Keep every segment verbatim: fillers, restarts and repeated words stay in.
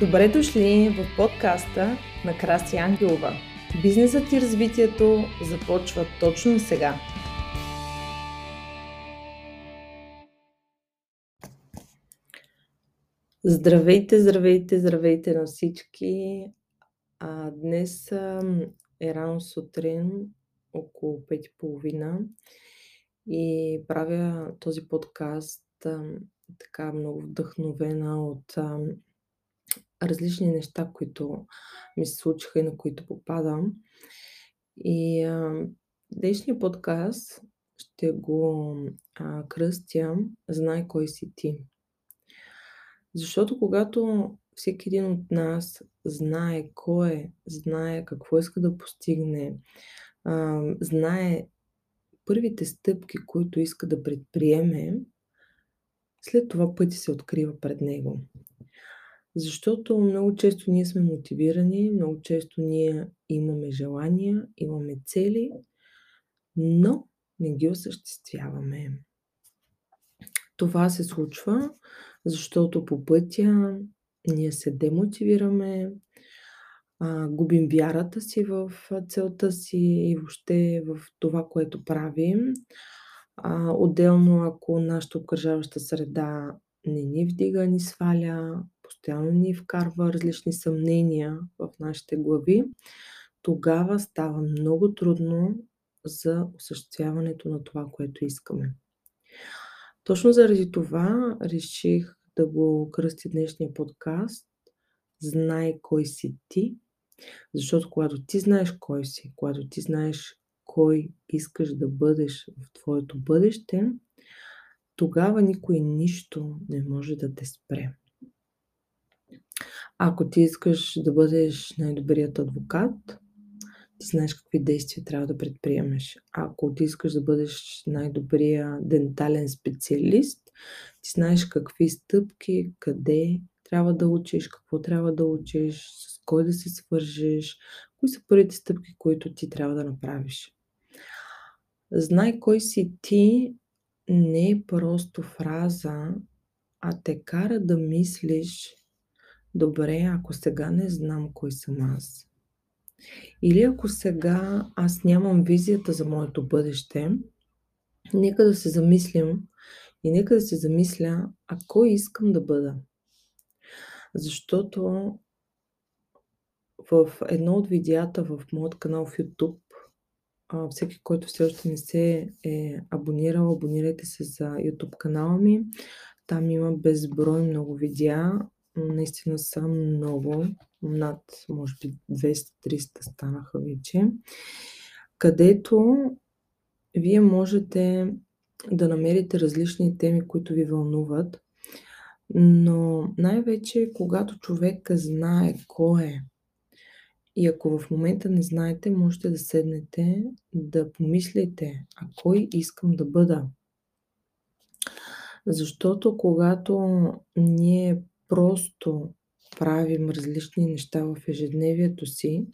Добре дошли в подкаста на Краси Ангелова. Бизнесът и развитието започва точно сега. Здравейте, здравейте, здравейте на всички. А, днес е рано сутрин, около пет и половина, и правя този подкаст а, така много вдъхновена от а, различни неща, които ми се случиха и на които попадам. И а, днешния подкаст ще го а, кръстя "Знай кой си ти". Защото когато всеки един от нас знае кой е, знае какво иска да постигне, а, знае първите стъпки, които иска да предприеме, след това пъти се открива пред него. Защото много често ние сме мотивирани, много често ние имаме желания, имаме цели, но не ги осъществяваме. Това се случва, защото по пътя ние се демотивираме, губим вярата си в целта си и въобще в това, което правим. Отделно, ако нашата обкръжаваща среда не ни вдига, ни сваля, постоянно ни вкарва различни съмнения в нашите глави, тогава става много трудно за осъществяването на това, което искаме. Точно заради това реших да го кръсти днешния подкаст "Знай кой си ти", защото когато ти знаеш кой си, когато ти знаеш кой искаш да бъдеш в твоето бъдеще, тогава никой нищо не може да те спре. Ако ти искаш да бъдеш най-добрият адвокат, ти знаеш какви действия трябва да предприемеш. Ако ти искаш да бъдеш най-добрия дентален специалист, ти знаеш какви стъпки, къде трябва да учиш, какво трябва да учиш, с кой да се свържеш, кои са първите стъпки, които ти трябва да направиш. "Знай кой си ти" не е просто фраза, а те кара да мислиш: добре, ако сега не знам кой съм аз, или ако сега аз нямам визията за моето бъдеще, нека да се замислим и нека да се замисля, а кой искам да бъда. Защото в едно от видеята в моят канал в YouTube, всеки, който все още не се е абонирал, абонирайте се за YouTube канала ми. Там има безброй много видеа. Наистина са много, над може би двеста-триста станаха вече, където вие можете да намерите различни теми, които ви вълнуват, но най-вече когато човек знае кой е. И ако в момента не знаете, можете да седнете, да помислите, а кой искам да бъда. Защото когато ние просто правим различни неща в ежедневието си,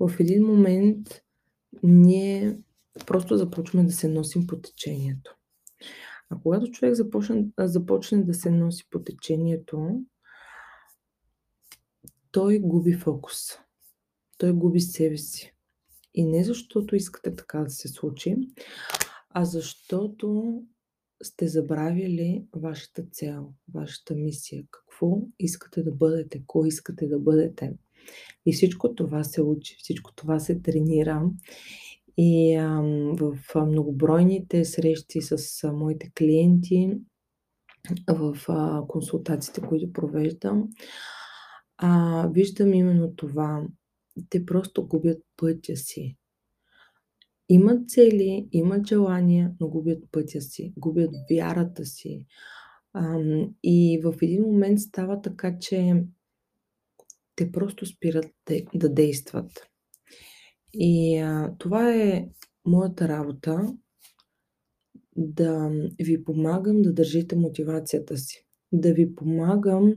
в един момент ние просто започваме да се носим по течението. А когато човек започне, започне да се носи по течението, той губи фокус. Той губи себе си. И не защото искате така да се случи, а защото сте забравили вашата цел, вашата мисия, какво искате да бъдете, кой искате да бъдете. И всичко това се учи, всичко това се тренира. И а, в многобройните срещи с а, моите клиенти, в а, консултациите, които провеждам, а, виждам именно това. Те просто губят пътя си. Имат цели, имат желания, но губят пътя си, губят вярата си. И в един момент става така, че те просто спират да действат. И това е моята работа, да ви помагам да държите мотивацията си, да ви помагам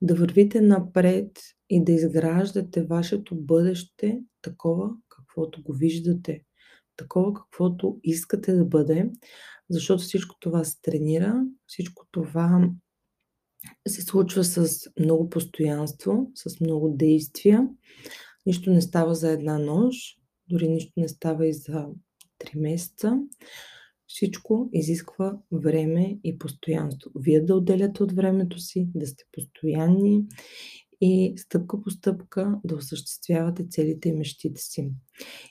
да вървите напред и да изграждате вашето бъдеще такова, каквото го виждате, такова, каквото искате да бъде, защото всичко това се тренира, всичко това се случва с много постоянство, с много действия. Нищо не става за една нощ, дори нищо не става и за три месеца. Всичко изисква време и постоянство. Вие да отделяте от времето си, да сте постоянни и стъпка по стъпка да осъществявате целите и мечтите си.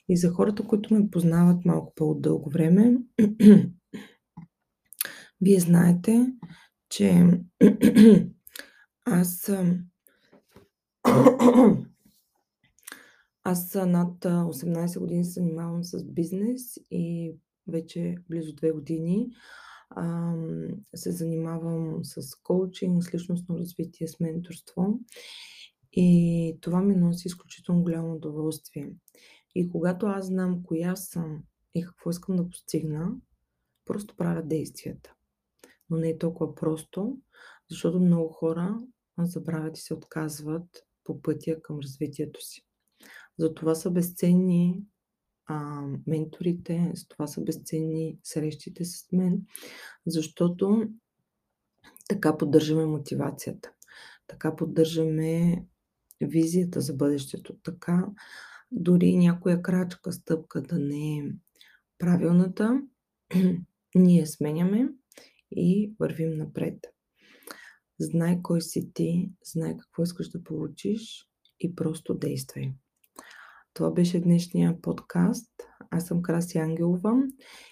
И за хората, които ме познават малко по-дълго време, вие знаете, че аз съм аз над осемнайсет години се занимавам с бизнес и вече близо две години а, се занимавам с коучинг, с личностно развитие, с менторство и това ми носи изключително голямо удоволствие. И когато аз знам коя съм и какво искам да постигна, просто правя действията. Но не е толкова просто, защото много хора забравят и се отказват по пътя към развитието си. Затова са безценни а, менторите, затова са безценни срещите с мен, защото така поддържаме мотивацията, така поддържаме визията за бъдещето, така дори някоя крачка, стъпка да не е правилната, ние сменяме и вървим напред. Знай кой си ти, знай какво искаш да получиш и просто действай. Това беше днешния подкаст. Аз съм Краси Ангелова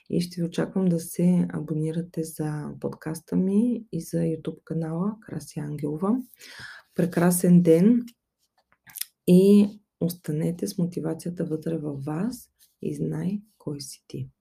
и ще ви очаквам да се абонирате за подкаста ми и за YouTube канала Краси Ангелова. Прекрасен ден и останете с мотивацията вътре във вас и знай кой си ти.